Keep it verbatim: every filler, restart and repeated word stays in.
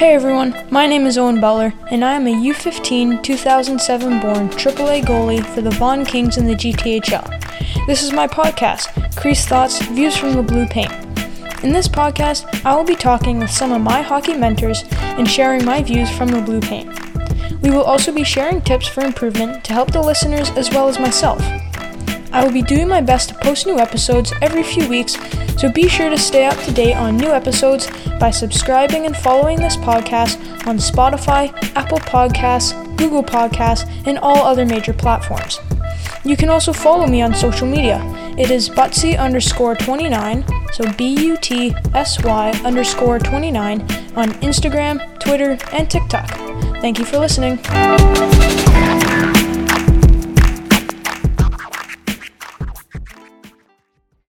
Hey everyone, my name is Owen Butler, and I am a U fifteen two thousand seven born triple A goalie for the Vaughan Kings in the G T H L. This is my podcast, Crease Thoughts: Views from the Blue Paint. In this podcast, I will be talking with some of my hockey mentors and sharing my views from the blue paint. We will also be sharing tips for improvement to help the listeners as well as myself. I will be doing my best to post new episodes every few weeks, so be sure to stay up to date on new episodes by subscribing and following this podcast on Spotify, Apple Podcasts, Google Podcasts, and all other major platforms. You can also follow me on social media. It is butsy underscore 29, so B U T S Y underscore 29 on Instagram, Twitter, and TikTok. Thank you for listening.